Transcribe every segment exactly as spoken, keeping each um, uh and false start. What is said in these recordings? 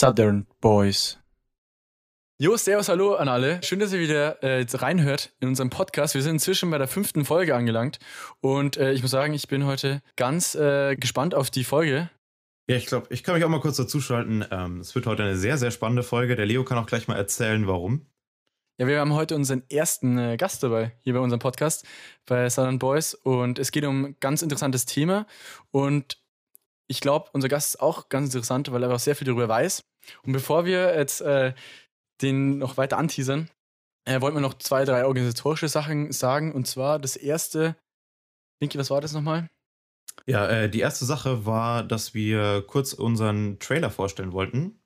Southern Boys. Jo, servus, hallo an alle. Schön, dass ihr wieder äh, jetzt reinhört in unserem Podcast. Wir sind inzwischen bei der fünften Folge angelangt und äh, ich muss sagen, ich bin heute ganz äh, gespannt auf die Folge. Ja, ich glaube, ich kann mich auch mal kurz dazuschalten. Ähm, es wird heute eine sehr, sehr spannende Folge. Der Leo kann auch gleich mal erzählen, warum. Ja, wir haben heute unseren ersten äh, Gast dabei, hier bei unserem Podcast, bei Southern Boys. Und es geht um ein ganz interessantes Thema. Und ich glaube, unser Gast ist auch ganz interessant, weil er auch sehr viel darüber weiß. Und bevor wir jetzt äh, den noch weiter anteasern, äh, wollten wir noch zwei, drei organisatorische Sachen sagen. Und zwar das erste, Linky, was war das nochmal? Ja, äh, die erste Sache war, dass wir kurz unseren Trailer vorstellen wollten.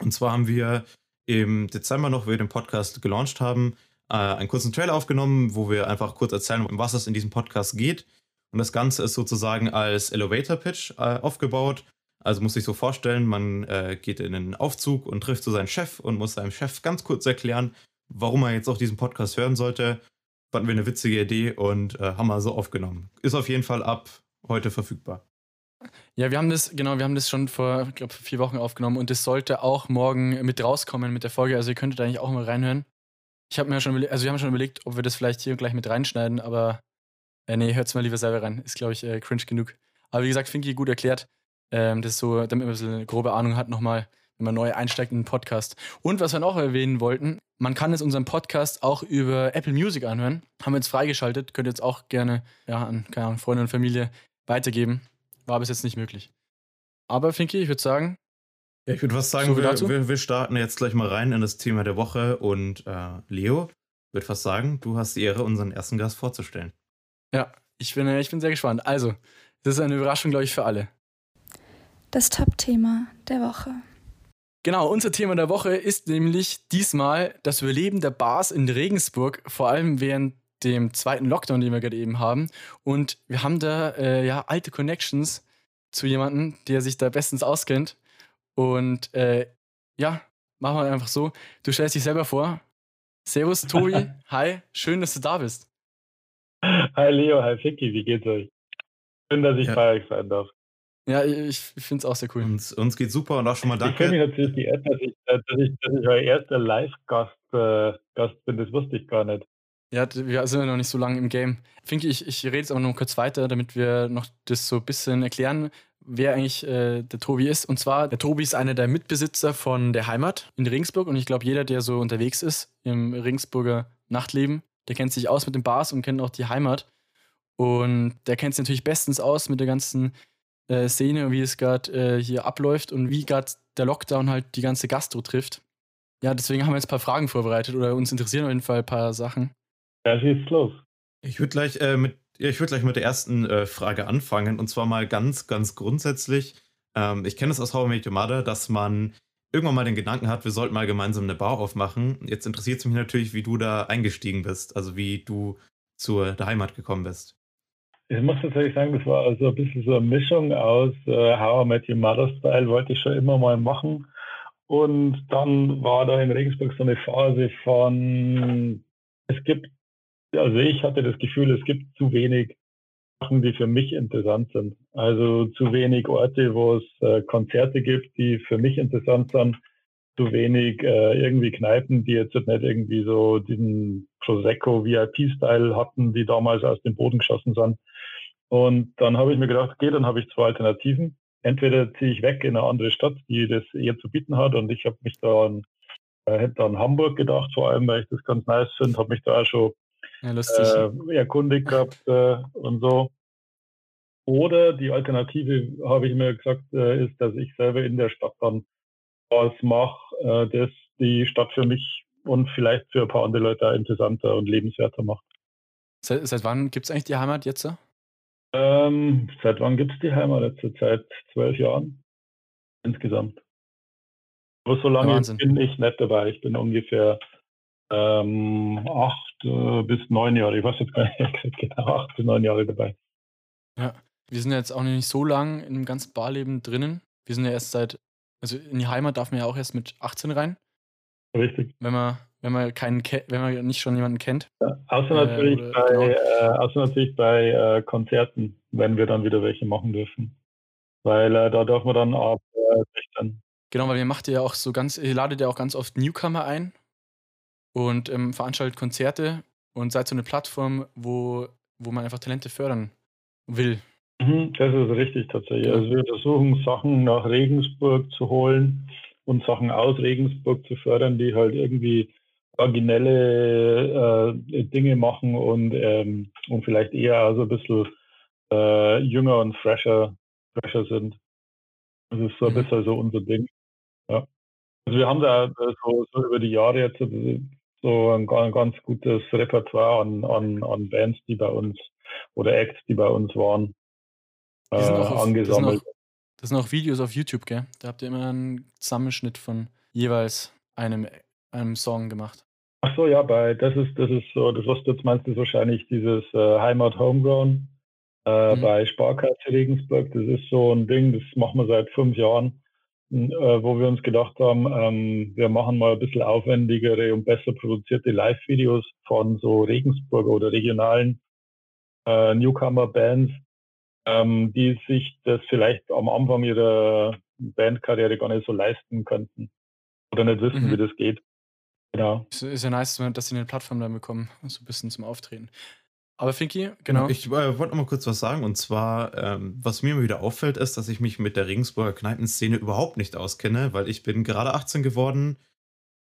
Und zwar haben wir im Dezember noch, wo wir den Podcast gelauncht haben, äh, einen kurzen Trailer aufgenommen, wo wir einfach kurz erzählen, um was es in diesem Podcast geht. Und das Ganze ist sozusagen als Elevator-Pitch äh, aufgebaut. Also muss ich so vorstellen, man äh, geht in einen Aufzug und trifft zu seinem Chef und muss seinem Chef ganz kurz erklären, warum er jetzt auch diesen Podcast hören sollte. Fanden wir eine witzige Idee und äh, haben wir so aufgenommen. Ist auf jeden Fall ab heute verfügbar. Ja, wir haben das, genau, wir haben das schon vor, ich glaube, vier Wochen aufgenommen und das sollte auch morgen mit rauskommen mit der Folge. Also ihr könntet eigentlich auch mal reinhören. Ich habe mir schon überlegt, also wir haben schon überlegt, ob wir das vielleicht hier gleich mit reinschneiden, aber äh, nee, hört's mal lieber selber rein. Ist, glaube ich, äh, cringe genug. Aber wie gesagt, Finky gut erklärt. Ähm, das ist so, damit man ein bisschen eine grobe Ahnung hat nochmal, wenn man neu einsteigt in den Podcast. Und was wir noch erwähnen wollten, man kann jetzt unseren Podcast auch über Apple Music anhören. Haben wir jetzt freigeschaltet, könnt ihr jetzt auch gerne ja, an keine Ahnung, Freunde und Familie weitergeben. War bis jetzt nicht möglich. Aber Finky, ich würde sagen... Ja, ich würde fast sagen, wir, wir, wir starten jetzt gleich mal rein in das Thema der Woche. Und äh, Leo, ich würde fast sagen, du hast die Ehre, unseren ersten Gast vorzustellen. Ja, ich bin, ich bin sehr gespannt. Also, das ist eine Überraschung, glaube ich, für alle. Das Top-Thema der Woche. Genau, unser Thema der Woche ist nämlich diesmal das Überleben der Bars in Regensburg, vor allem während dem zweiten Lockdown, den wir gerade eben haben. Und wir haben da äh, ja alte Connections zu jemandem, der sich da bestens auskennt. Und äh, ja, machen wir einfach so. Du stellst dich selber vor. Servus, Tobi. Hi, schön, dass du da bist. Hi, Leo. Hi, Finky. Wie geht's euch? Schön, dass ich ja. bei euch sein darf. Ja, ich finde es auch sehr cool. Uns, uns geht's super und auch schon mal danke. Ich freue mich natürlich die Erd, dass ich, dass ich, dass ich euer erster Live-Gast äh, Gast bin. Das wusste ich gar nicht. Ja, wir sind ja noch nicht so lange im Game. Finky, ich, ich rede jetzt aber noch kurz weiter, damit wir noch das so ein bisschen erklären, wer eigentlich äh, der Tobi ist. Und zwar, der Tobi ist einer der Mitbesitzer von der Heimat in Regensburg. Und ich glaube, jeder, der so unterwegs ist im Regensburger Nachtleben, der kennt sich aus mit den Bars und kennt auch die Heimat. Und der kennt sich natürlich bestens aus mit der ganzen äh, Szene und wie es gerade äh, hier abläuft und wie gerade der Lockdown halt die ganze Gastro trifft. Ja, deswegen haben wir jetzt ein paar Fragen vorbereitet oder uns interessieren auf jeden Fall ein paar Sachen. Ja, geht's los. Ich würde gleich, äh, mit, ja, ich würd gleich mit der ersten äh, Frage anfangen. Und zwar mal ganz, ganz grundsätzlich. Ähm, ich kenne es aus How I Met Your Mother, dass man irgendwann mal den Gedanken hat, wir sollten mal gemeinsam eine Bar aufmachen. Jetzt interessiert es mich natürlich, wie du da eingestiegen bist. Also wie du zur der Heimat gekommen bist. Ich muss tatsächlich sagen, das war also ein bisschen so eine Mischung aus äh, How I Met Your Mother Style, wollte ich schon immer mal machen. Und dann war da in Regensburg so eine Phase von, es gibt Also ich hatte das Gefühl, es gibt zu wenig Sachen, die für mich interessant sind. Also zu wenig Orte, wo es äh, Konzerte gibt, die für mich interessant sind. Zu wenig äh, irgendwie Kneipen, die jetzt nicht irgendwie so diesen Prosecco-V I P-Style hatten, die damals aus dem Boden geschossen sind. Und dann habe ich mir gedacht, okay, dann habe ich zwei Alternativen. Entweder ziehe ich weg in eine andere Stadt, die das eher zu bieten hat. Und ich habe mich da an, äh, hätte an Hamburg gedacht, vor allem, weil ich das ganz nice finde, habe mich da auch schon Ja, lustig. Äh, erkundigt gehabt äh, und so. Oder die Alternative, habe ich mir gesagt, äh, ist, dass ich selber in der Stadt dann was mache, äh, das die Stadt für mich und vielleicht für ein paar andere Leute auch interessanter und lebenswerter macht. Seit, seit wann gibt es eigentlich die Heimat jetzt? So? Ähm, seit wann gibt es die Heimat jetzt? So, seit zwölf Jahren insgesamt. Aber so lange Wahnsinn. Bin ich nicht dabei. Ich bin ungefähr Ähm, acht äh, bis neun Jahre, ich weiß jetzt gar nicht genau, acht bis neun Jahre dabei. Ja, wir sind ja jetzt auch nicht so lang im ganzen Barleben drinnen. Wir sind ja erst seit, also in die Heimat darf man ja auch erst mit achtzehn rein. Richtig. Wenn man, wenn man keinen, wenn man nicht schon jemanden kennt. Ja, außer natürlich äh, oder, bei, genau. äh, außer natürlich bei äh, Konzerten, wenn wir dann wieder welche machen dürfen. Weil äh, da darf man dann ab äh, sechzehn. Genau, weil ihr macht ja auch so ganz, ihr ladet ja auch ganz oft Newcomer ein und ähm, veranstaltet Konzerte und seid so eine Plattform, wo, wo man einfach Talente fördern will. Mhm, das ist richtig tatsächlich. Ja. Also wir versuchen, Sachen nach Regensburg zu holen und Sachen aus Regensburg zu fördern, die halt irgendwie originelle äh, Dinge machen und, ähm, und vielleicht eher also ein bisschen äh, jünger und fresher, fresher sind. Das ist so ein bisschen so unser Ding. Ja. Also wir haben da so, so über die Jahre jetzt so ein, ein ganz gutes Repertoire an, an, an Bands, die bei uns oder Acts, die bei uns waren, äh, die sind auch auf, angesammelt. Das sind, auch, das sind auch Videos auf YouTube, gell? Da habt ihr immer einen Zusammenschnitt von jeweils einem, einem Song gemacht. Ach so, ja, bei das ist das ist so, das was du jetzt meinst, ist wahrscheinlich dieses äh, Heimat Homegrown. Äh, mhm. Bei Sparkasse Regensburg, das ist so ein Ding, das machen wir seit fünf Jahren, äh, wo wir uns gedacht haben, ähm, wir machen mal ein bisschen aufwendigere und besser produzierte Live-Videos von so Regensburg oder regionalen äh, Newcomer-Bands, ähm, die sich das vielleicht am Anfang ihrer Bandkarriere gar nicht so leisten könnten oder nicht wissen, mhm. wie das geht. Genau. Ist ja nice, dass sie eine Plattform dann bekommen, so ein bisschen zum Auftreten. Aber Finki, genau. Ich äh, wollte noch mal kurz was sagen. Und zwar, ähm, was mir immer wieder auffällt, ist, dass ich mich mit der Regensburger Kneipenszene überhaupt nicht auskenne, weil ich bin gerade achtzehn geworden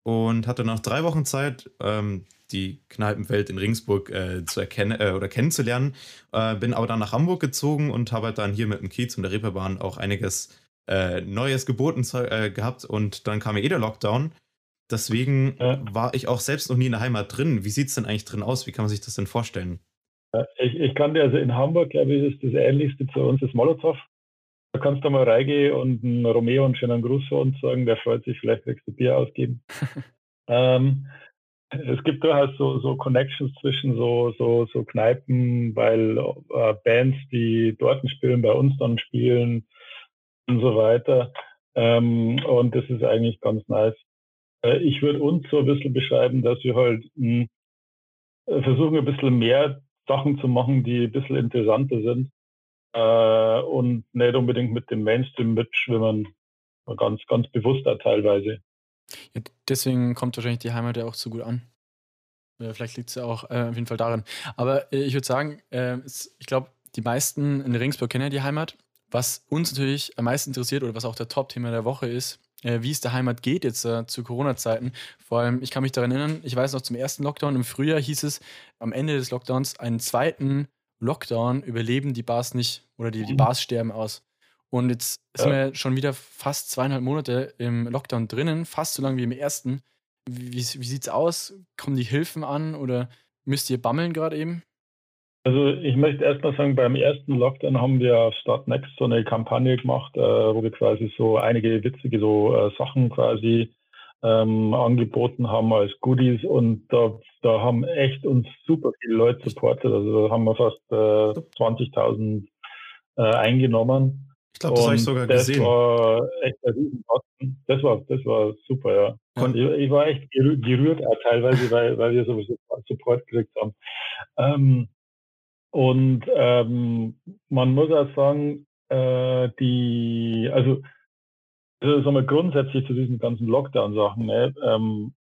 und hatte nach drei Wochen Zeit, ähm, die Kneipenwelt in Regensburg äh, zu erkennen äh, oder kennenzulernen. Äh, bin aber dann nach Hamburg gezogen und habe halt dann hier mit dem Kiez und der Reeperbahn auch einiges äh, Neues geboten äh, gehabt. Und dann kam ja eh der Lockdown. Deswegen ja. war ich auch selbst noch nie in der Heimat drin. Wie sieht es denn eigentlich drin aus? Wie kann man sich das denn vorstellen? Ich, ich kann dir also in Hamburg, glaube ich, ist das Ähnlichste zu uns das Molotow. Da kannst du mal reingehen und einen Romeo einen schönen Gruß für uns sagen, der freut sich, vielleicht kriegst du Bier ausgeben. ähm, es gibt durchaus so, so Connections zwischen so, so, so Kneipen, weil äh, Bands, die dort spielen, bei uns dann spielen und so weiter. Ähm, und das ist eigentlich ganz nice. Äh, ich würde uns so ein bisschen beschreiben, dass wir halt mh, versuchen, ein bisschen mehr Sachen zu machen, die ein bisschen interessanter sind äh, und nicht unbedingt mit dem Mainstream mitschwimmen, ganz, ganz bewusst da teilweise. Ja, deswegen kommt wahrscheinlich die Heimat ja auch so gut an. Ja, vielleicht liegt es ja auch äh, auf jeden Fall daran. Aber äh, ich würde sagen, äh, ich glaube, die meisten in Regensburg kennen ja die Heimat. Was uns natürlich am meisten interessiert oder was auch der Top-Thema der Woche ist, äh, wie es der Heimat geht jetzt äh, zu Corona-Zeiten. Vor allem, ich kann mich daran erinnern, ich weiß noch zum ersten Lockdown, im Frühjahr hieß es, am Ende des Lockdowns, einen zweiten Lockdown überleben die Bars nicht oder die, die Bars sterben aus. Und jetzt ja. sind wir schon wieder fast zweieinhalb Monate im Lockdown drinnen, fast so lange wie im ersten. Wie, wie, wie sieht's aus? Kommen die Hilfen an oder müsst ihr bammeln gerade eben? Also ich möchte erstmal sagen, beim ersten Lockdown haben wir auf Startnext so eine Kampagne gemacht, äh, wo wir quasi so einige witzige so äh, Sachen quasi ähm, angeboten haben als Goodies und da, da haben echt uns super viele Leute supportet. Also da haben wir fast äh, zwanzigtausend äh, eingenommen. Ich glaube, das habe ich sogar das gesehen. Das war echt ein Riesenposten. Das war, das war super, ja. Und ich, ich war echt gerührt, auch teilweise, weil, weil wir sowieso Support gekriegt haben. Ähm, Und ähm, man muss auch sagen, äh, die, also sagen wir grundsätzlich zu diesen ganzen Lockdown-Sachen, ne, ähm,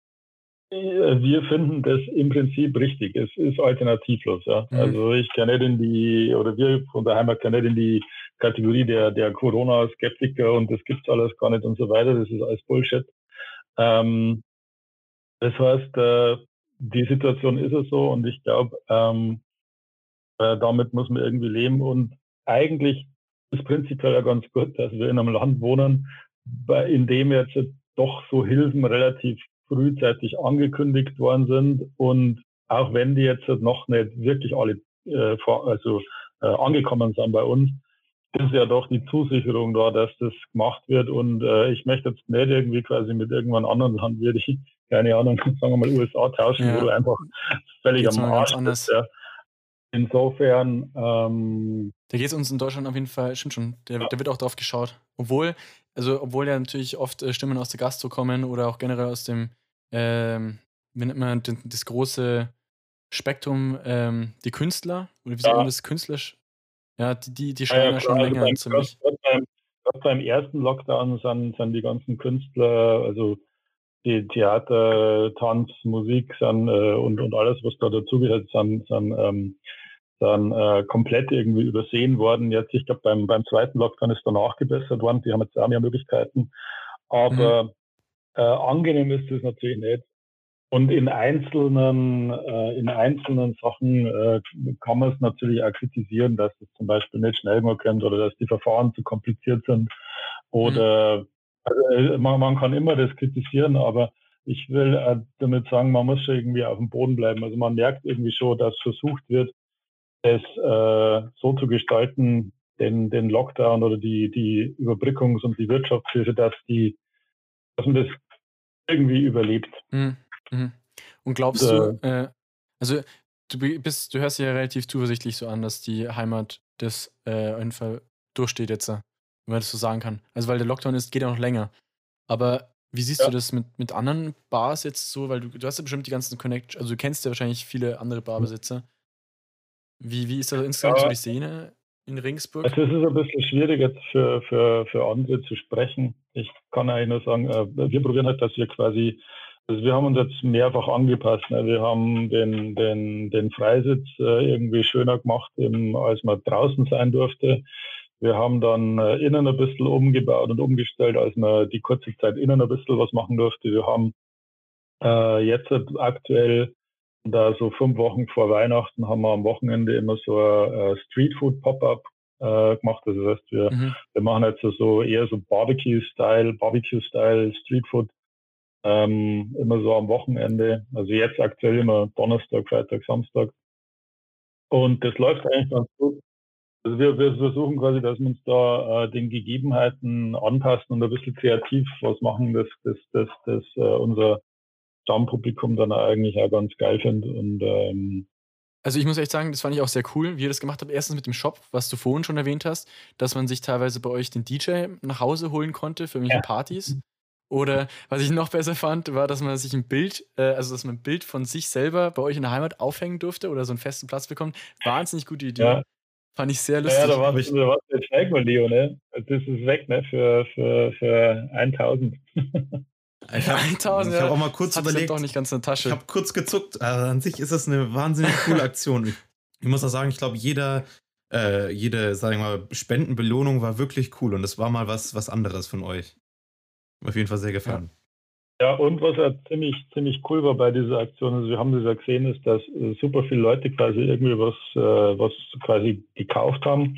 wir finden das im Prinzip richtig. Es ist alternativlos. Ja. Mhm. Also ich kann nicht in die, oder wir von der Heimat kann nicht in die Kategorie der, der Corona-Skeptiker und das gibt's alles gar nicht und so weiter. Das ist alles Bullshit. Ähm, das heißt, äh, die Situation ist es so und ich glaube, ähm, damit muss man irgendwie leben und eigentlich ist prinzipiell ja ganz gut, dass wir in einem Land wohnen, in dem jetzt doch so Hilfen relativ frühzeitig angekündigt worden sind und auch wenn die jetzt noch nicht wirklich alle äh, also, äh, angekommen sind bei uns, ist ja doch die Zusicherung da, dass das gemacht wird und äh, ich möchte jetzt nicht irgendwie quasi mit irgendwann anderen Land, würde ich keine Ahnung, sagen wir mal U S A tauschen, ja. wo du einfach völlig Geht's am Arsch bist. Ja. Insofern. Ähm, da geht es uns in Deutschland auf jeden Fall, stimmt schon, da ja. wird auch drauf geschaut. Obwohl, also obwohl ja natürlich oft äh, Stimmen aus der Gastro kommen oder auch generell aus dem, ähm, wie nennt man das, das große Spektrum, ähm, die Künstler, oder wie ja. sagen wir das, künstlerisch? Ja, die, die, die schreien ja, ja schon länger. Gott, Gott, sei, Gott glaube, beim ersten Lockdown sind, sind die ganzen Künstler, also die Theater, Tanz, Musik sind, äh, und, und alles, was da dazugehört, sind, sind ähm, dann äh, komplett irgendwie übersehen worden. Jetzt, ich glaube, beim, beim zweiten Lockdown ist danach gebessert worden. Die haben jetzt auch mehr Möglichkeiten. Aber mhm. äh, angenehm ist es natürlich nicht. Und in einzelnen, äh, in einzelnen Sachen äh, kann man es natürlich auch kritisieren, dass es zum Beispiel nicht schnell mal kommt oder dass die Verfahren zu kompliziert sind. Oder mhm. also, man, man kann immer das kritisieren, aber ich will äh, damit sagen, man muss schon irgendwie auf dem Boden bleiben. Also man merkt irgendwie schon, dass versucht wird, es äh, so zu gestalten, den, den Lockdown oder die, die Überbrückungs- und die Wirtschaftshilfe, dass die, dass man das irgendwie überlebt. Mhm. Und glaubst und, du, äh, also du bist, du hörst ja relativ zuversichtlich so an, dass die Heimat das äh, auf jeden Fall durchsteht jetzt, wenn man das so sagen kann. Also weil der Lockdown ist, geht ja noch länger. Aber wie siehst ja. du das mit, mit anderen Bars jetzt so? Weil du, du hast ja bestimmt die ganzen Connections, also du kennst ja wahrscheinlich viele andere Barbesitzer. Wie, wie ist da insgesamt ja. so die Szene in Regensburg? Also es ist ein bisschen schwierig jetzt für, für, für andere zu sprechen. Ich kann eigentlich nur sagen, wir probieren halt, dass wir quasi, also wir haben uns jetzt mehrfach angepasst. Ne? Wir haben den, den, den Freisitz äh, irgendwie schöner gemacht, eben, als man draußen sein durfte. Wir haben dann äh, innen ein bisschen umgebaut und umgestellt, als man die kurze Zeit innen ein bisschen was machen durfte. Wir haben äh, jetzt aktuell, da so fünf Wochen vor Weihnachten, haben wir am Wochenende immer so ein äh, Streetfood-Pop-Up äh, gemacht. Das heißt, wir, mhm. wir machen jetzt so eher so Barbecue-Style, Barbecue-Style Streetfood. Ähm, immer so am Wochenende, also jetzt aktuell immer Donnerstag, Freitag, Samstag. Und das läuft eigentlich ganz gut. Also wir, wir versuchen quasi, dass wir uns da äh, den Gegebenheiten anpassen und ein bisschen kreativ was machen, dass das, das, das, äh, unser Stammpublikum dann eigentlich auch ganz geil findet. Und, ähm, also ich muss echt sagen, das fand ich auch sehr cool, wie ihr das gemacht habt. Erstens mit dem Shop, was du vorhin schon erwähnt hast, dass man sich teilweise bei euch den D J nach Hause holen konnte für irgendwelche ja. Partys. Oder was ich noch besser fand, war, dass man sich ein Bild, äh, also dass man ein Bild von sich selber bei euch in der Heimat aufhängen durfte oder so einen festen Platz bekommt. Wahnsinnig gute Idee. Ja. Fand ich sehr lustig. Ja, da war ich da war's jetzt weg mal, Leo, ne? Das ist weg, ne? Für, für, für tausend. Ich habe ja. hab auch mal kurz überlegt. Doch nicht ganz in der Tasche. Ich habe kurz gezuckt. Also an sich ist das eine wahnsinnig coole Aktion. Ich muss auch sagen, ich glaube, jeder, äh, jede, sag ich mal, Spendenbelohnung war wirklich cool und das war mal was, was anderes von euch. Auf jeden Fall sehr gefallen. Ja, und was ja ziemlich, ziemlich cool war bei dieser Aktion, also wir haben das ja gesehen, ist, dass super viele Leute quasi irgendwie was, äh, was quasi gekauft haben.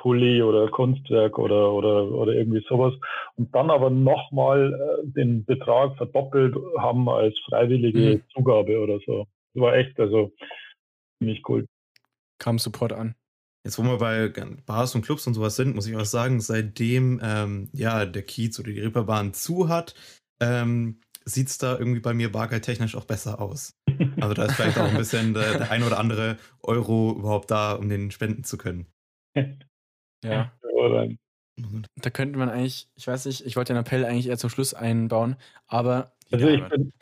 Pulli oder Kunstwerk oder, oder, oder irgendwie sowas. Und dann aber nochmal äh, den Betrag verdoppelt haben als freiwillige mhm. Zugabe oder so. Das war echt, also ziemlich cool. Kam Support an. Jetzt, wo wir bei Bars und Clubs und sowas sind, muss ich auch sagen, seitdem ähm, ja, der Kiez oder die Reeperbahn zu hat, ähm, sieht es da irgendwie bei mir bargeldtechnisch auch besser aus. Also da ist vielleicht auch ein bisschen der, der ein oder andere Euro überhaupt da, um den spenden zu können. Ja. Da könnte man eigentlich, ich weiß nicht, ich wollte den Appell eigentlich eher zum Schluss einbauen, aber... Also ich bin,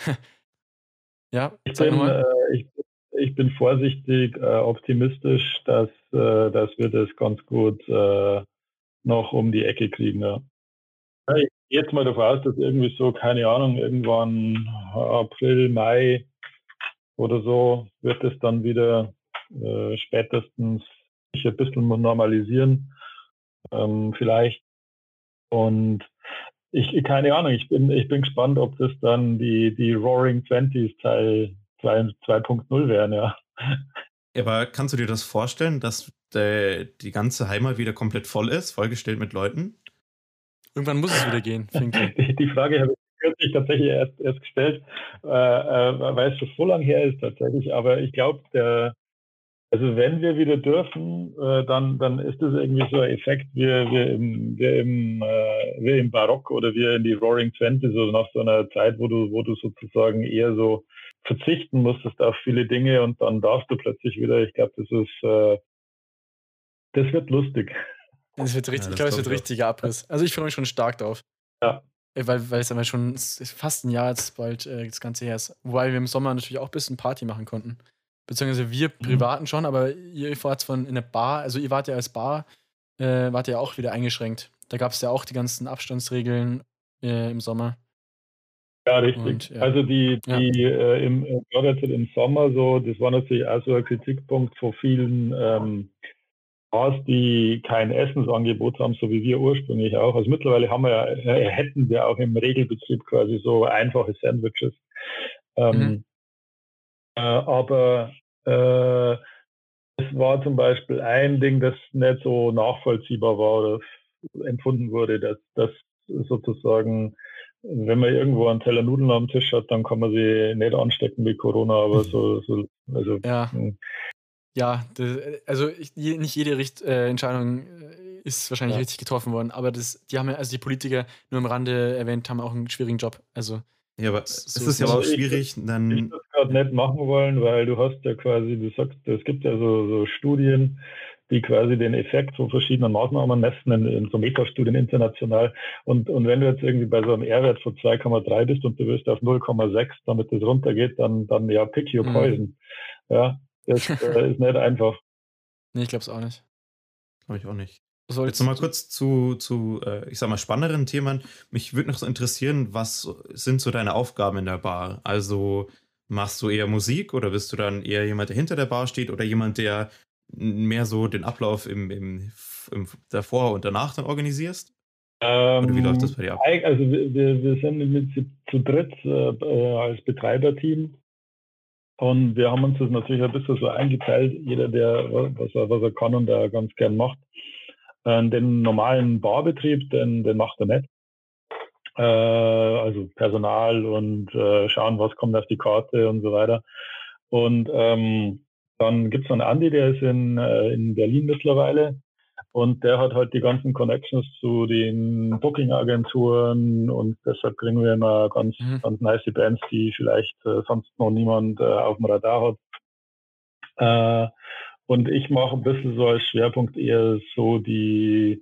ja, sag nochmal. Ich Ich bin vorsichtig äh, optimistisch, dass, äh, dass wir das ganz gut äh, noch um die Ecke kriegen. Ja. Ich gehe jetzt mal davon aus, dass irgendwie so, keine Ahnung, irgendwann April, Mai oder so wird es dann wieder äh, spätestens sich ein bisschen normalisieren. Ähm, vielleicht. Und ich, keine Ahnung, ich bin, ich bin gespannt, ob das dann die, die Roaring Twenties Teil zwei Punkt null wären, ja. Aber kannst du dir das vorstellen, dass der, die ganze Heimat wieder komplett voll ist, vollgestellt mit Leuten? Irgendwann muss es wieder gehen. Die, die Frage habe ich kürzlich tatsächlich erst, erst gestellt, äh, äh, weil es schon so lange her ist tatsächlich. Aber ich glaube, also wenn wir wieder dürfen, äh, dann, dann ist das irgendwie so ein Effekt, wie wir im, wir im, äh, wir im Barock oder wir in die Roaring Twenties, so nach so einer Zeit, wo du, wo du sozusagen eher so verzichten musstest auf viele Dinge und dann darfst du plötzlich wieder. Ich glaube, das ist, äh, das wird lustig. Das wird richtig, ja, das ich glaube, es wird richtiger Abriss. Also ich freue mich schon stark drauf. Ja. Weil, weil es aber schon fast ein Jahr jetzt bald äh, das Ganze her ist. Wobei wir im Sommer natürlich auch ein bisschen Party machen konnten. Beziehungsweise wir Privaten mhm. schon, aber ihr wart von in der Bar, also ihr wart ja als Bar, äh, wart ja auch wieder eingeschränkt. Da gab es ja auch die ganzen Abstandsregeln äh, im Sommer. Ja, richtig. Und, ja. Also die, die ja. äh, im, gerade im Sommer so, das war natürlich auch so ein Kritikpunkt von vielen ähm, Bars, die kein Essensangebot haben, so wie wir ursprünglich auch. Also mittlerweile haben wir ja, äh, hätten wir auch im Regelbetrieb quasi so einfache Sandwiches. Ähm, mhm. äh, aber äh, es war zum Beispiel ein Ding, das nicht so nachvollziehbar war oder empfunden wurde, dass das sozusagen, wenn man irgendwo einen Teller Nudeln am Tisch hat, dann kann man sie nicht anstecken mit Corona, aber so, so also ja, ja das, also ich, nicht jede Richt, äh, Entscheidung ist wahrscheinlich ja. richtig getroffen worden, aber das, die haben ja, also die Politiker nur am Rande erwähnt, haben auch einen schwierigen Job, also ja, aber so es ist ja auch schwierig, ich, dann... Ich würde das gerade nicht machen wollen, weil du hast ja quasi, du sagst, es gibt ja so, so Studien, die quasi den Effekt von verschiedenen Maßnahmen messen, in, in so Metastudien international. Und, und wenn du jetzt irgendwie bei so einem R-Wert von zwei Komma drei bist und du wirst auf null Komma sechs, damit das runtergeht, dann, dann ja, pick your poison. Mhm. Ja, das äh, ist nicht einfach. Nee, ich glaube es auch nicht. Glaube ich auch nicht. Soll jetzt nochmal kurz zu, zu äh, ich sag mal, spannenderen Themen. Mich würde noch so interessieren, was sind so deine Aufgaben in der Bar? Also machst du eher Musik oder bist du dann eher jemand, der hinter der Bar steht oder jemand, der mehr so den Ablauf im, im, im davor und danach dann organisierst? Ähm, oder wie läuft das bei dir ab? Also wir, wir sind mit zu dritt äh, als Betreiberteam. Und wir haben uns das natürlich ein bisschen so eingeteilt, jeder, der was er, was er kann und der ganz gern macht. Den normalen Barbetrieb, den, den macht er nicht. Äh, also Personal und äh, schauen, was kommt auf die Karte und so weiter. Und ähm, dann gibt es einen Andi, der ist in, äh, in Berlin mittlerweile. Und der hat halt die ganzen Connections zu den Booking-Agenturen. Und deshalb kriegen wir immer ganz, mhm. ganz nice Bands, die vielleicht äh, sonst noch niemand äh, auf dem Radar hat. Äh, Und ich mache ein bisschen so als Schwerpunkt eher so die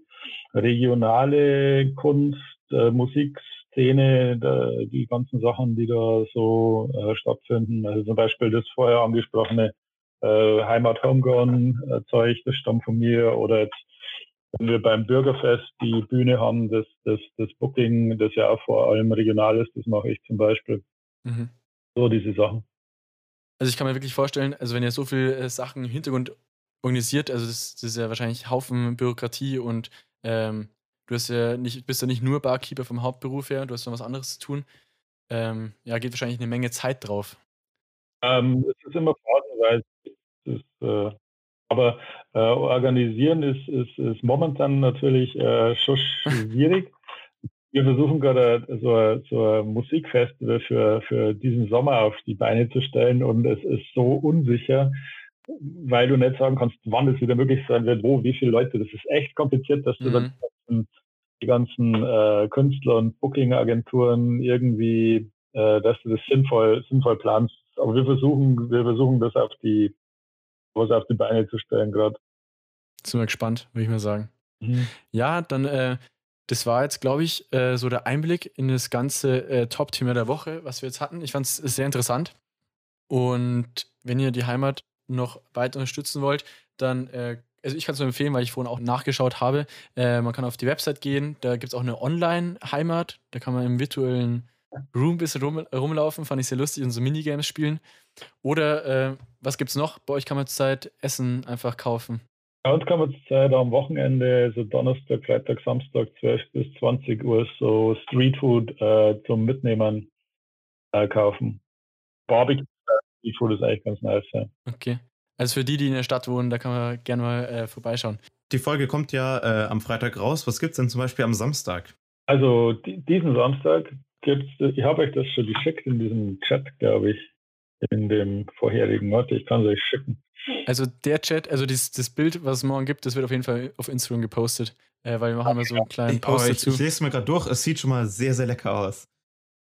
regionale Kunst, äh, Musikszene, da, die ganzen Sachen, die da so äh, stattfinden. Also zum Beispiel das vorher angesprochene äh, Heimat Homegrown äh, Zeug, das stammt von mir. Oder jetzt, wenn wir beim Bürgerfest die Bühne haben, das, das, das Booking, das ja auch vor allem regional ist, das mache ich zum Beispiel. Mhm. So diese Sachen. Also ich kann mir wirklich vorstellen, also wenn ihr so viele Sachen im Hintergrund organisiert, also das, das ist ja wahrscheinlich Haufen Bürokratie und ähm, du hast ja nicht, bist ja nicht nur Barkeeper vom Hauptberuf her, du hast noch was anderes zu tun. Ähm, ja, geht wahrscheinlich eine Menge Zeit drauf. Ähm, es ist immer phasenweise. Äh, aber äh, organisieren ist, ist, ist momentan natürlich äh, schon schwierig. Wir versuchen gerade so ein, so ein Musikfestival für, für diesen Sommer auf die Beine zu stellen und es ist so unsicher, weil du nicht sagen kannst, wann es wieder möglich sein wird, wo, wie viele Leute. Das ist echt kompliziert, dass du mhm. dann die ganzen äh, Künstler und Booking-Agenturen irgendwie, äh, dass du das sinnvoll, sinnvoll planst. Aber wir versuchen, wir versuchen das auf die, was auf die Beine zu stellen gerade. Sind wir gespannt, würde ich mal sagen. Mhm. Ja, dann... Äh Das war jetzt, glaube ich, äh, so der Einblick in das ganze äh, Top-Thema der Woche, was wir jetzt hatten. Ich fand es sehr interessant. Und wenn ihr die Heimat noch weiter unterstützen wollt, dann, äh, also ich kann es nur empfehlen, weil ich vorhin auch nachgeschaut habe, äh, man kann auf die Website gehen, da gibt es auch eine Online-Heimat, da kann man im virtuellen Room ein bisschen rum, rumlaufen, fand ich sehr lustig, und so Minigames spielen. Oder, äh, was gibt's noch? Bei euch kann man zurzeit Essen einfach kaufen. Bei uns kann man zur Zeit am Wochenende, also Donnerstag, Freitag, Samstag, zwölf bis zwanzig Uhr, so Streetfood äh, zum Mitnehmen äh, kaufen. Barbecue, Streetfood ist eigentlich ganz nice, ja. Okay. Also für die, die in der Stadt wohnen, da kann man gerne mal äh, vorbeischauen. Die Folge kommt ja äh, am Freitag raus. Was gibt's denn zum Beispiel am Samstag? Also die, diesen Samstag gibt's, ich habe euch das schon geschickt in diesem Chat, glaube ich, in dem vorherigen Ort. Ich kann es euch schicken. Also der Chat, also das, das Bild, was es morgen gibt, das wird auf jeden Fall auf Instagram gepostet, äh, weil wir machen immer so einen kleinen Post dazu. Ich, ich lese es mir gerade durch, es sieht schon mal sehr, sehr lecker aus.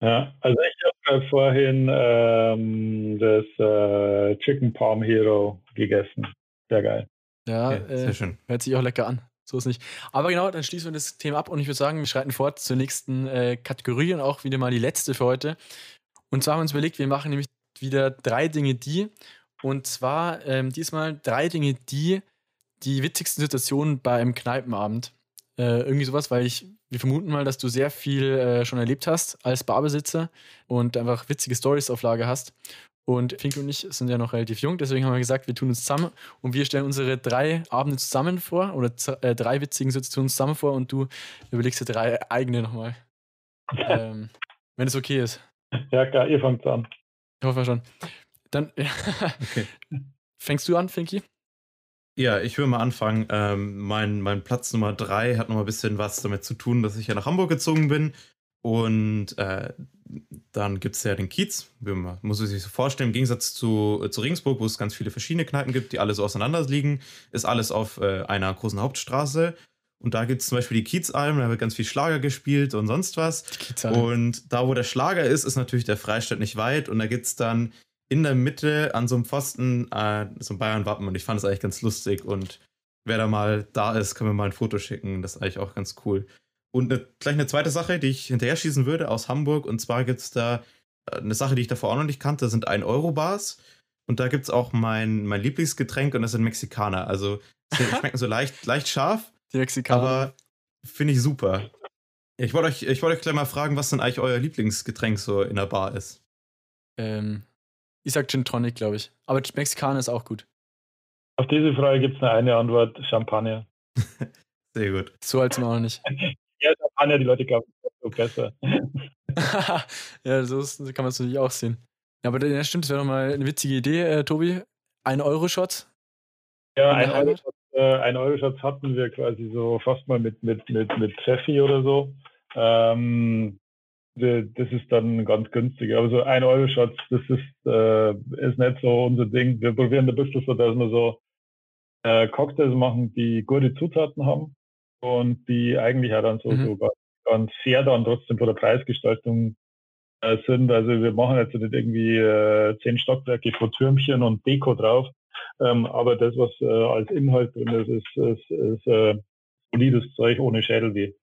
Ja, also ich habe vorhin ähm, das äh, Chicken Palm Hero gegessen. Sehr geil. Ja, okay, äh, sehr schön. Hört sich auch lecker an. So ist nicht. Aber genau, dann schließen wir das Thema ab und ich würde sagen, wir schreiten fort zur nächsten äh, Kategorie und auch wieder mal die letzte für heute. Und zwar haben wir uns überlegt, wir machen nämlich wieder drei Dinge, die... Und zwar ähm, diesmal drei Dinge, die die witzigsten Situationen bei einem Kneipenabend Äh, irgendwie sowas, weil ich, wir vermuten mal, dass du sehr viel äh, schon erlebt hast als Barbesitzer und einfach witzige Storys auf Lager hast. Und Finke und ich sind ja noch relativ jung, deswegen haben wir gesagt, wir tun uns zusammen und wir stellen unsere drei Abende zusammen vor oder z- äh, drei witzigen Situationen zusammen vor und du überlegst dir drei eigene nochmal. ähm, wenn es okay ist. Ja, klar, ihr fangt an. Ich hoffe schon. Dann okay. Fängst du an, Finki? Ja, ich will mal anfangen. Ähm, mein, mein Platz Nummer drei hat noch mal ein bisschen was damit zu tun, dass ich ja nach Hamburg gezogen bin. Und äh, dann gibt es ja den Kiez, wie man, muss man sich so vorstellen, im Gegensatz zu, zu Regensburg, wo es ganz viele verschiedene Kneipen gibt, die alle so auseinander liegen, ist alles auf äh, einer großen Hauptstraße. Und da gibt es zum Beispiel die Kiezalm, da wird ganz viel Schlager gespielt und sonst was. Und da, wo der Schlager ist, ist natürlich der Freistadt nicht weit. Und da gibt es dann in der Mitte an so einem Pfosten äh, so ein Bayern-Wappen. Und ich fand das eigentlich ganz lustig. Und wer da mal da ist, kann mir mal ein Foto schicken. Das ist eigentlich auch ganz cool. Und eine, gleich eine zweite Sache, die ich hinterher schießen würde aus Hamburg. Und zwar gibt es da eine Sache, die ich davor auch noch nicht kannte. Das sind ein-Euro-Bars. Und da gibt es auch mein, mein Lieblingsgetränk. Und das sind Mexikaner. Also die schmecken so leicht, leicht scharf. Die Mexikaner. Aber finde ich super. Ich wollte euch, ich wollt euch gleich mal fragen, was denn eigentlich euer Lieblingsgetränk so in der Bar ist. Ähm, ich sag Gin Tonic, glaube ich. Aber Mexikaner ist auch gut. Auf diese Frage gibt es nur eine Antwort. Champagner. Sehr gut. So alt sind wir auch noch nicht. Ja, Champagner, die Leute glauben, das ist so besser. Ja, so ist, kann man es natürlich auch sehen. Ja, aber ja, stimmt, das wäre nochmal eine witzige Idee, äh, Tobi. ein-Euro-Shot. Ja, ein-Euro-Shot. Äh, ein Euro-Schatz hatten wir quasi so fast mal mit, mit, mit, mit Pfeffi oder so. Ähm, das ist dann ganz günstig. Aber so ein Euro-Schatz, das ist, äh, ist nicht so unser Ding. Wir probieren ein bisschen so, dass wir so äh, Cocktails machen, die gute Zutaten haben und die eigentlich auch dann so, mhm. so ganz, ganz fair dann trotzdem von der Preisgestaltung äh, sind. Also wir machen jetzt nicht irgendwie äh, zehn Stockwerke von Türmchen und Deko drauf. Ähm, aber das, was äh, als Inhalt drin ist, ist, ist, ist äh, solides Zeug ohne Schädelweh.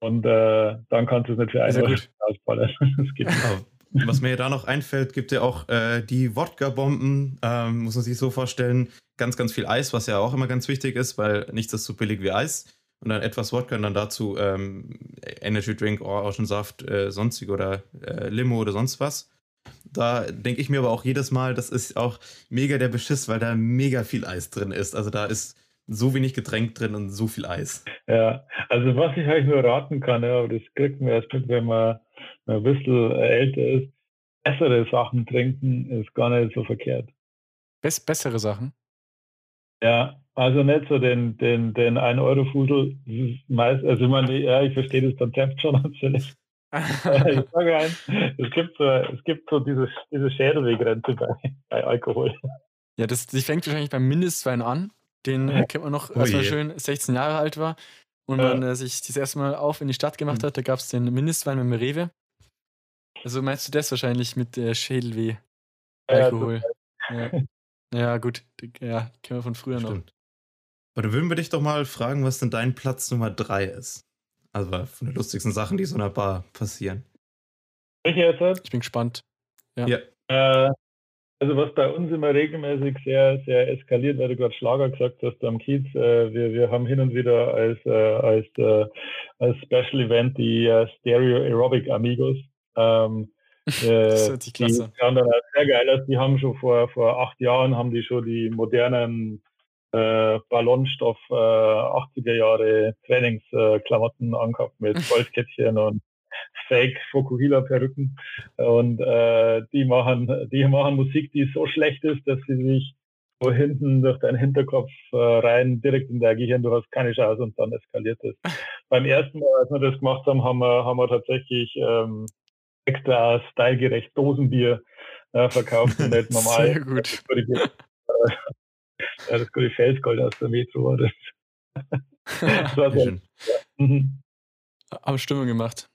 Und äh, dann kannst du es nicht für einen Euro ausballern. Das geht nicht. Was mir da noch einfällt, gibt ja auch äh, die Wodka-Bomben, ähm, muss man sich so vorstellen. Ganz, ganz viel Eis, was ja auch immer ganz wichtig ist, weil nichts ist so billig wie Eis. Und dann etwas Wodka und dann dazu ähm, Energy Drink, Orangensaft, äh, sonstig oder äh, Limo oder sonst was. Da denke ich mir aber auch jedes Mal, das ist auch mega der Beschiss, weil da mega viel Eis drin ist. Also da ist so wenig Getränk drin und so viel Eis. Ja, also was ich euch nur raten kann, ja, aber das kriegt man erst mit, wenn man ein bisschen älter ist, bessere Sachen trinken ist gar nicht so verkehrt. Bess- bessere Sachen? Ja, also nicht so den, den, den ein-Euro-Fusel. Meist, also ich meine, ja, ich verstehe das Konzept schon natürlich. Ich sage eins, es gibt so, es gibt so diese, diese Schädelweh-Grenze bei, bei Alkohol. Ja, das, die fängt wahrscheinlich beim Mindestwein an. Den äh, kennt man noch, als oh man schön sechzehn Jahre alt war und ja. man äh, sich das erste Mal auf in die Stadt gemacht hat. Da gab es den Mindestwein mit dem Rewe. Also meinst du das wahrscheinlich mit äh, Schädelweh? Alkohol. Ja, ja. ja, gut. Ja, kennen wir von früher Stimmt. noch. Aber dann würden wir dich doch mal fragen, was denn dein Platz Nummer drei ist. Also von den lustigsten Sachen, die so in der Bar passieren. Ich bin gespannt. Ja. Ja. Äh, also was bei uns immer regelmäßig sehr, sehr eskaliert, weil du gerade Schlager gesagt hast am Kiez. Äh, wir, wir haben hin und wieder als, äh, als, äh, als Special Event die äh, Stereo Aerobic Amigos. Ähm, äh, das ist die Klasse. Die haben dann auch sehr geil aus. Die haben schon vor, vor acht Jahren haben die schon die modernen Äh, Ballonstoff äh, achtziger Jahre Trainingsklamotten äh, angehabt mit Goldkettchen und Fake Fokuhila Perücken und äh, die machen die machen Musik, die so schlecht ist, dass sie sich so hinten durch deinen Hinterkopf äh, rein direkt in dein Gehirn, du hast keine Chance und dann eskaliert es. Beim ersten Mal, als wir das gemacht haben, haben wir haben wir tatsächlich ähm, extra stylegerecht Dosenbier äh, verkauft und nicht normal. Sehr gut. Ja, das gute Felsgold aus der Metro. Das, das war sehr schön. Ja. Haben Stimmung gemacht.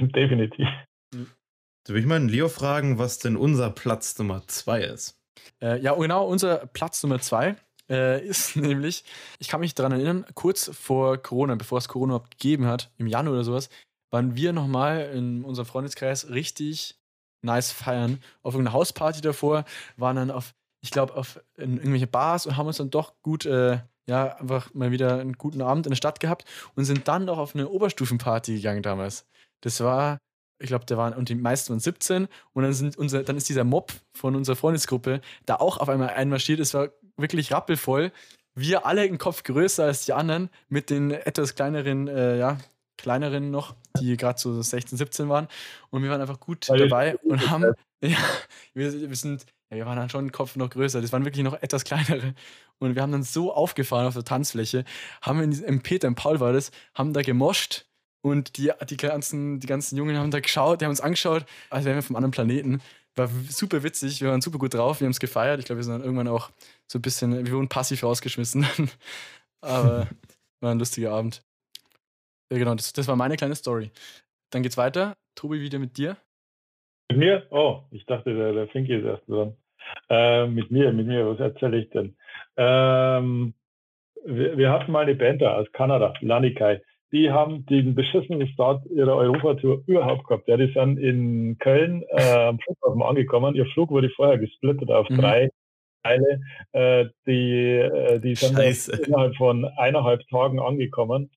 Definitiv. So, will ich mal den Leo fragen, was denn unser Platz Nummer zwei ist. Äh, ja, genau, unser Platz Nummer zwei äh, ist nämlich, ich kann mich daran erinnern, kurz vor Corona, bevor es Corona gegeben hat, im Januar oder sowas, waren wir nochmal in unserem Freundeskreis richtig nice feiern. Auf irgendeiner Hausparty davor, waren dann auf Ich glaube, auf in irgendwelche Bars und haben uns dann doch gut äh, ja, einfach mal wieder einen guten Abend in der Stadt gehabt und sind dann noch auf eine Oberstufenparty gegangen damals. Das war, ich glaube, da waren, und die meisten waren siebzehn und dann sind unser, dann ist dieser Mob von unserer Freundesgruppe da auch auf einmal einmarschiert. Es war wirklich rappelvoll. Wir alle einen Kopf größer als die anderen, mit den etwas kleineren, äh, ja, kleineren noch, die gerade so sechzehn, siebzehn waren. Und wir waren einfach gut also dabei und haben, ja, wir, wir sind, ja, wir waren dann schon einen Kopf noch größer. Das waren wirklich noch etwas kleinere. Und wir haben dann so aufgefahren auf der Tanzfläche, haben in diesem, im Peter, im Paul war das, haben da gemoscht. Und die, die, ganzen, die ganzen Jungen haben da geschaut, die haben uns angeschaut, als wären wir vom anderen Planeten. War super witzig, wir waren super gut drauf, wir haben es gefeiert. Ich glaube, wir sind dann irgendwann auch so ein bisschen, wir wurden passiv rausgeschmissen. Aber war ein lustiger Abend. Ja, genau, das, das war meine kleine Story. Dann geht's weiter. Tobi, wieder mit dir. Mit mir? Oh, ich dachte, der, der Finke ist erst dran. Äh, mit mir, mit mir, was erzähle ich denn? Ähm, wir, wir hatten mal eine Band da aus Kanada, Lanikai. Die haben den beschissenen Start ihrer Europatour überhaupt gehabt. Ja, die sind in Köln äh, am Flughafen angekommen. Ihr Flug wurde vorher gesplittet auf mhm. drei Teile. Äh, die äh, die sind innerhalb von eineinhalb Tagen angekommen.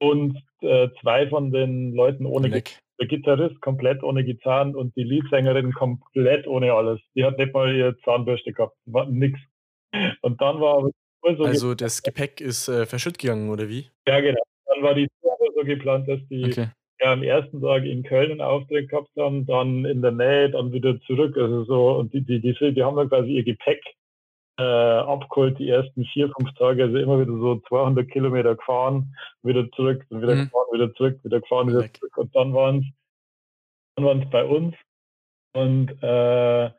Und äh, zwei von den Leuten ohne Gitarre. Der Gitarrist komplett ohne Gitarren und die Leadsängerin komplett ohne alles. Die hat nicht mal ihre Zahnbürste gehabt. War nix. Und dann war aber so Also geplant, das Gepäck ist äh, verschütt gegangen, oder wie? Ja, genau. Dann war die Tour so geplant, dass die okay. ja, am ersten Tag in Köln einen Auftritt gehabt haben, dann in der Nähe, dann wieder zurück. Also so, und die, die, die, die haben dann quasi ihr Gepäck äh, abgeholt, die ersten vier, fünf Tage, also immer wieder so zweihundert Kilometer gefahren, wieder zurück, dann wieder mhm. gefahren, wieder zurück, wieder gefahren, wieder Perfect. zurück. Und dann waren es dann waren's bei uns. Und äh,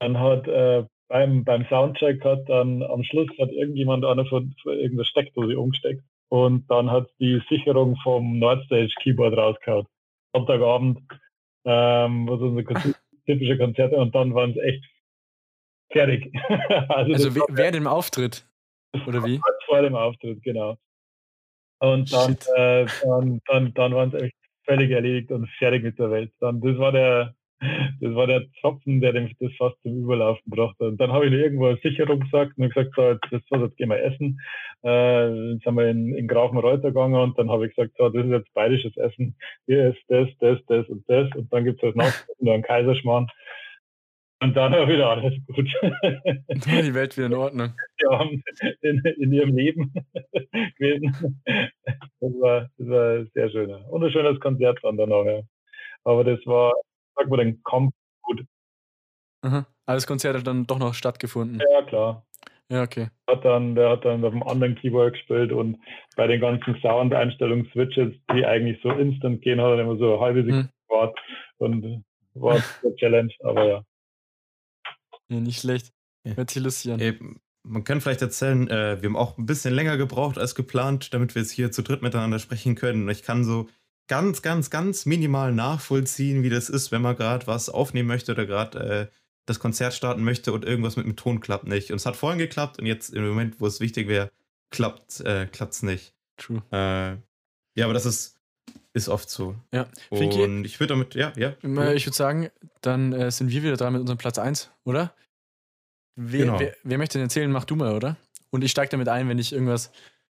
dann hat äh, beim, beim Soundcheck hat dann am Schluss hat irgendjemand einer von, von irgendeiner Steckdose umgesteckt. Und dann hat die Sicherung vom Nordstage-Keyboard rausgehauen. Sonntagabend, ähm, was unser Konzert, typische Konzerte, und dann waren es echt fertig. also also während dem Auftritt? Oder wie? Vor dem Auftritt, genau. Und dann, äh, dann, dann, dann waren es echt völlig erledigt und fertig mit der Welt. Dann, das war der, das war der Tropfen, der dem, das fast zum Überlaufen brachte. Und dann habe ich irgendwo eine Sicherung gesagt und gesagt, so, jetzt, jetzt, jetzt gehen wir essen. Äh, jetzt sind wir in, in Grafenreuter gegangen und dann habe ich gesagt, so, das ist jetzt bayerisches Essen. Hier ist das, das, das und das. Und dann gibt es halt noch einen Kaiserschmarrn. Und dann war wieder alles gut. Die Welt wieder in Ordnung. Ja, in, in ihrem Leben gewesen. Das war, das war sehr schön. Und ein schönes Konzert dann danach. Ja. Aber das war... Sag mal, dann kommt gut. Aha. Also das Konzert hat dann doch noch stattgefunden. Ja, klar. Ja, okay. Hat dann, der hat dann auf einem anderen Keyboard gespielt und bei den ganzen Sound-Einstellungs-Switches, die eigentlich so instant gehen, hat er immer so eine halbe Sekunde gewartet und war eine Challenge, aber ja. Ja, nicht schlecht. Wird sich lustieren. Eben. Man kann vielleicht erzählen, äh, wir haben auch ein bisschen länger gebraucht als geplant, damit wir jetzt hier zu dritt miteinander sprechen können. Ich kann so ganz, ganz, ganz minimal nachvollziehen, wie das ist, wenn man gerade was aufnehmen möchte oder gerade äh, das Konzert starten möchte und irgendwas mit dem Ton klappt nicht. Und es hat vorhin geklappt und jetzt im Moment, wo es wichtig wäre, klappt äh, klappt's nicht. True. Äh, ja, aber das ist, ist oft so. Ja. Und ich würde damit, ja, ja. Ich würde sagen, dann äh, sind wir wieder dran mit unserem Platz eins, oder? Wer, genau. wer, wer möchte denn erzählen? Mach du mal, oder? Und ich steige damit ein, wenn ich irgendwas...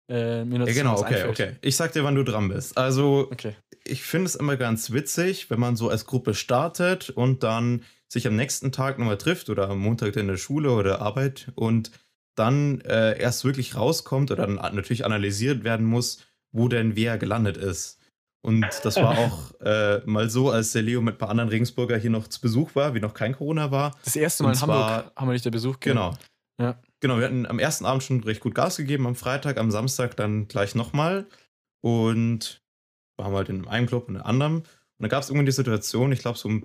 Äh, mir ja, genau, okay, einfällt. okay. Ich sag dir, wann du dran bist. Also, okay. Ich finde es immer ganz witzig, wenn man so als Gruppe startet und dann sich am nächsten Tag nochmal trifft oder am Montag in der Schule oder Arbeit und dann äh, erst wirklich rauskommt oder dann natürlich analysiert werden muss, wo denn wer gelandet ist. Und das war auch äh, mal so, als der Leo mit ein paar anderen Regensburger hier noch zu Besuch war, wie noch kein Corona war. Das erste Mal und in Hamburg war, haben wir nicht der Besuch gehabt. Genau. Ja. Genau, wir hatten am ersten Abend schon recht gut Gas gegeben, am Freitag, am Samstag dann gleich nochmal und waren halt in einem Club und in einem anderen. Und dann gab es irgendwie die Situation, ich glaube so um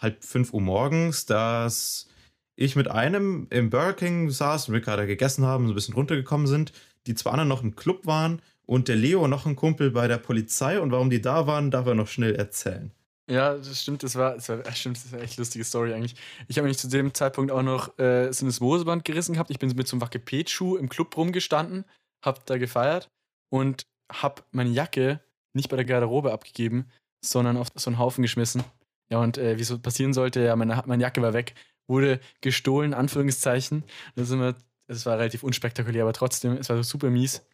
halb fünf Uhr morgens, dass ich mit einem im Burger King saß und wir gerade gegessen haben, so ein bisschen runtergekommen sind, die zwei anderen noch im Club waren und der Leo noch ein Kumpel bei der Polizei und warum die da waren, darf er noch schnell erzählen. Ja, das stimmt, das war, das war, das stimmt, das war eine echt lustige Story eigentlich. Ich habe mich zu dem Zeitpunkt auch noch äh, so ein Hoseband gerissen gehabt. Ich bin mit so einem Wacke-Petschuh im Club rumgestanden, hab da gefeiert und hab meine Jacke nicht bei der Garderobe abgegeben, sondern auf so einen Haufen geschmissen. Ja, und äh, wie es so passieren sollte, ja, meine, meine Jacke war weg, wurde gestohlen, Anführungszeichen. Da sind wir Es war relativ unspektakulär, aber trotzdem, es war so super mies.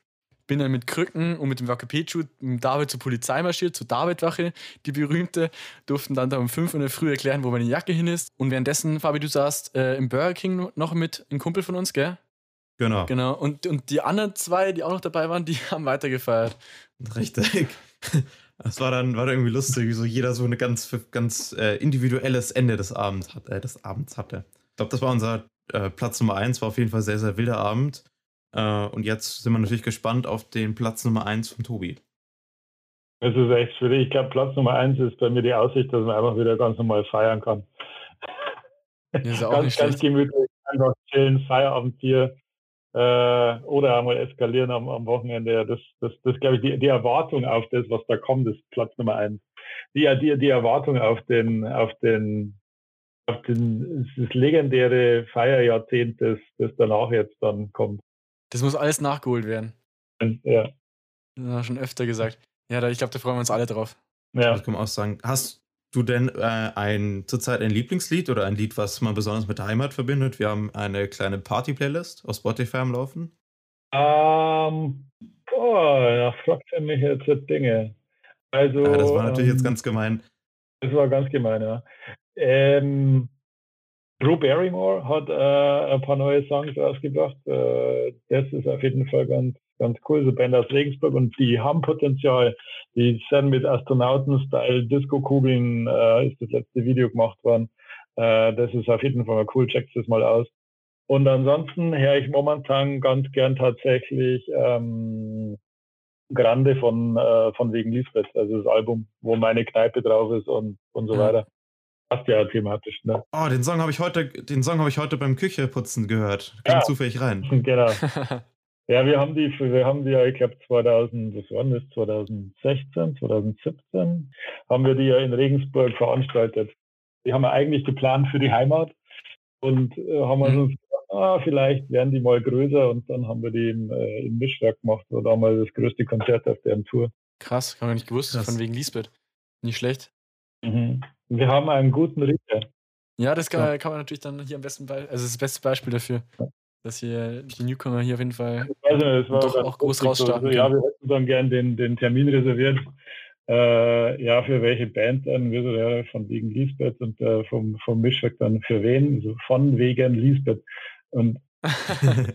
Bin dann mit Krücken und mit dem Wacke-Pechu mit David zur Polizei marschiert, zur David-Wache, die berühmte, durften dann da um fünf Uhr in der Früh erklären, wo meine Jacke hin ist. Und währenddessen, Fabi, du saßt äh, im Burger King noch mit einem Kumpel von uns, gell? Genau. Genau. Und, und die anderen zwei, die auch noch dabei waren, die haben weitergefeiert. Richtig. Das war dann, war dann irgendwie lustig, wie so jeder so ein ganz, ganz äh, individuelles Ende des Abends hat, äh, des Abends hatte. Ich glaube, das war unser äh, Platz Nummer eins, war auf jeden Fall sehr, sehr wilder Abend. Uh, und jetzt sind wir natürlich gespannt auf den Platz Nummer eins von Tobi. Das ist echt schwierig. Ich glaube, Platz Nummer eins ist bei mir die Aussicht, dass man einfach wieder ganz normal feiern kann. Ist auch ganz, nicht ganz gemütlich, einfach chillen, Feierabendbier äh, oder einmal eskalieren am, am Wochenende. Das, das, das glaube ich, die, die Erwartung auf das, was da kommt, ist Platz Nummer eins. Die, die, die Erwartung auf den, auf den, auf den, das legendäre Feierjahrzehnt, das, das danach jetzt dann kommt. Das muss alles nachgeholt werden. Ja. Das haben wir schon öfter gesagt. Ja, ich glaube, da freuen wir uns alle drauf. Ja. Ich kann auch sagen, hast du denn äh, ein, zurzeit ein Lieblingslied oder ein Lied, was man besonders mit der Heimat verbindet? Wir haben eine kleine Party-Playlist auf Spotify am Laufen. Ähm, boah, da fragt er mich jetzt Dinge. Also, ja, das war natürlich ähm, jetzt ganz gemein. Das war ganz gemein, ja. Ähm... Drew Barrymore hat äh, ein paar neue Songs rausgebracht. Äh, das ist auf jeden Fall ganz, ganz cool. So Band aus Regensburg und die haben Potenzial. Die sind mit Astronauten-Style, Disco-Kugeln äh, ist das letzte Video gemacht worden. Äh, das ist auf jeden Fall mal cool. Checkt das mal aus. Und ansonsten höre ich momentan ganz gern tatsächlich ähm, Grande von, äh, von wegen Liefrecht. Also das Album, wo meine Kneipe drauf ist und, und so mhm. weiter. Passt ja thematisch, ne? Oh, den Song habe ich heute, den Song habe ich heute beim Kücheputzen gehört. Kam ja. zufällig rein. Genau. Ja, wir haben die, wir haben die ja, ich glaube zweitausend, das war nicht, zweitausendsechzehn, zweitausendsiebzehn, haben wir die ja in Regensburg veranstaltet. Die haben wir eigentlich geplant für die Heimat und äh, haben mhm. uns gedacht, ah, vielleicht werden die mal größer und dann haben wir die im, äh, im Mischwerk gemacht. Das war damals das größte Konzert auf deren Tour. Krass, haben wir nicht gewusst, Krass. Von wegen Lisbeth. Nicht schlecht. Mhm. Wir haben einen guten Riecher. Ja, das kann, ja. kann man natürlich dann hier am besten Beispiel, also das beste Beispiel dafür, dass hier die Newcomer hier auf jeden Fall ich weiß nicht, das war doch auch groß rausstarten. Also, ja, wir hätten dann gern den, den Termin reserviert. Äh, ja, für welche Band dann? Wir so, ja, von wegen Lisbeth und äh, vom, vom Mischwerk dann für wen? Also von wegen Lisbeth. Und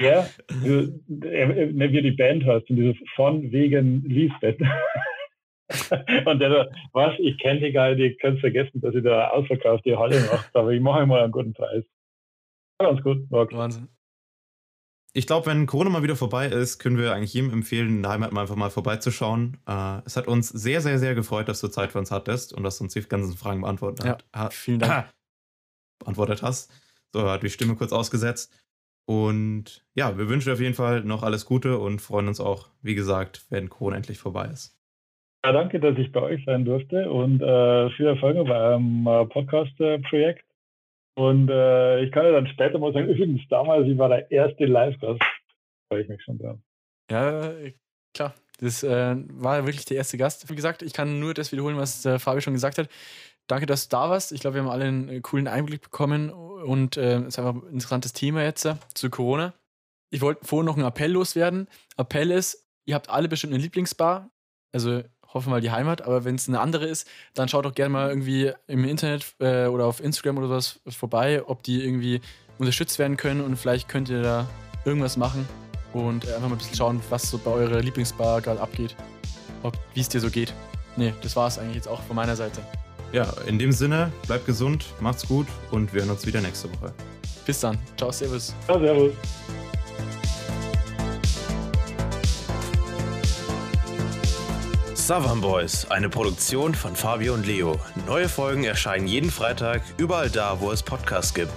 ja, wenn wir die Band heißt und dieses von wegen Lisbeth. Und der so, was, ich kenne die gar nicht, ihr könnt vergessen, dass ich da ausverkauft die Halle macht, aber ich mache mal einen guten Preis. Ganz gut, Marc. Wahnsinn. Ich glaube, wenn Corona mal wieder vorbei ist, können wir eigentlich jedem empfehlen, in der Heimat mal einfach mal vorbeizuschauen. Äh, es hat uns sehr, sehr, sehr gefreut, dass du Zeit für uns hattest und dass du uns die ganzen Fragen beantwortet, ja, hat, vielen Dank. Ah, beantwortet hast. So, hat die Stimme kurz ausgesetzt. Und ja, wir wünschen dir auf jeden Fall noch alles Gute und freuen uns auch, wie gesagt, wenn Corona endlich vorbei ist. Ja, danke, dass ich bei euch sein durfte und äh, viel Erfolg bei eurem äh, Podcast-Projekt. Und äh, ich kann ja dann später mal sagen, übrigens damals, ich war der erste Live-Gast. Da freue ich mich schon dran. Ja, klar. Das äh, war wirklich der erste Gast. Wie gesagt, ich kann nur das wiederholen, was äh, Fabi schon gesagt hat. Danke, dass du da warst. Ich glaube, wir haben alle einen äh, coolen Einblick bekommen und es äh, ist einfach ein interessantes Thema jetzt äh, zu Corona. Ich wollte vorhin noch einen Appell loswerden. Appell ist, ihr habt alle bestimmt eine Lieblingsbar. Also hoffen mal die Heimat, aber wenn es eine andere ist, dann schaut doch gerne mal irgendwie im Internet äh, oder auf Instagram oder sowas vorbei, ob die irgendwie unterstützt werden können und vielleicht könnt ihr da irgendwas machen und äh, einfach mal ein bisschen schauen, was so bei eurer Lieblingsbar gerade abgeht, wie es dir so geht. Ne, das war es eigentlich jetzt auch von meiner Seite. Ja, in dem Sinne, bleibt gesund, macht's gut und wir hören uns wieder nächste Woche. Bis dann. Ciao, servus. Ciao, servus. Southern Boys, eine Produktion von Fabio und Leo. Neue Folgen erscheinen jeden Freitag, überall da, wo es Podcasts gibt.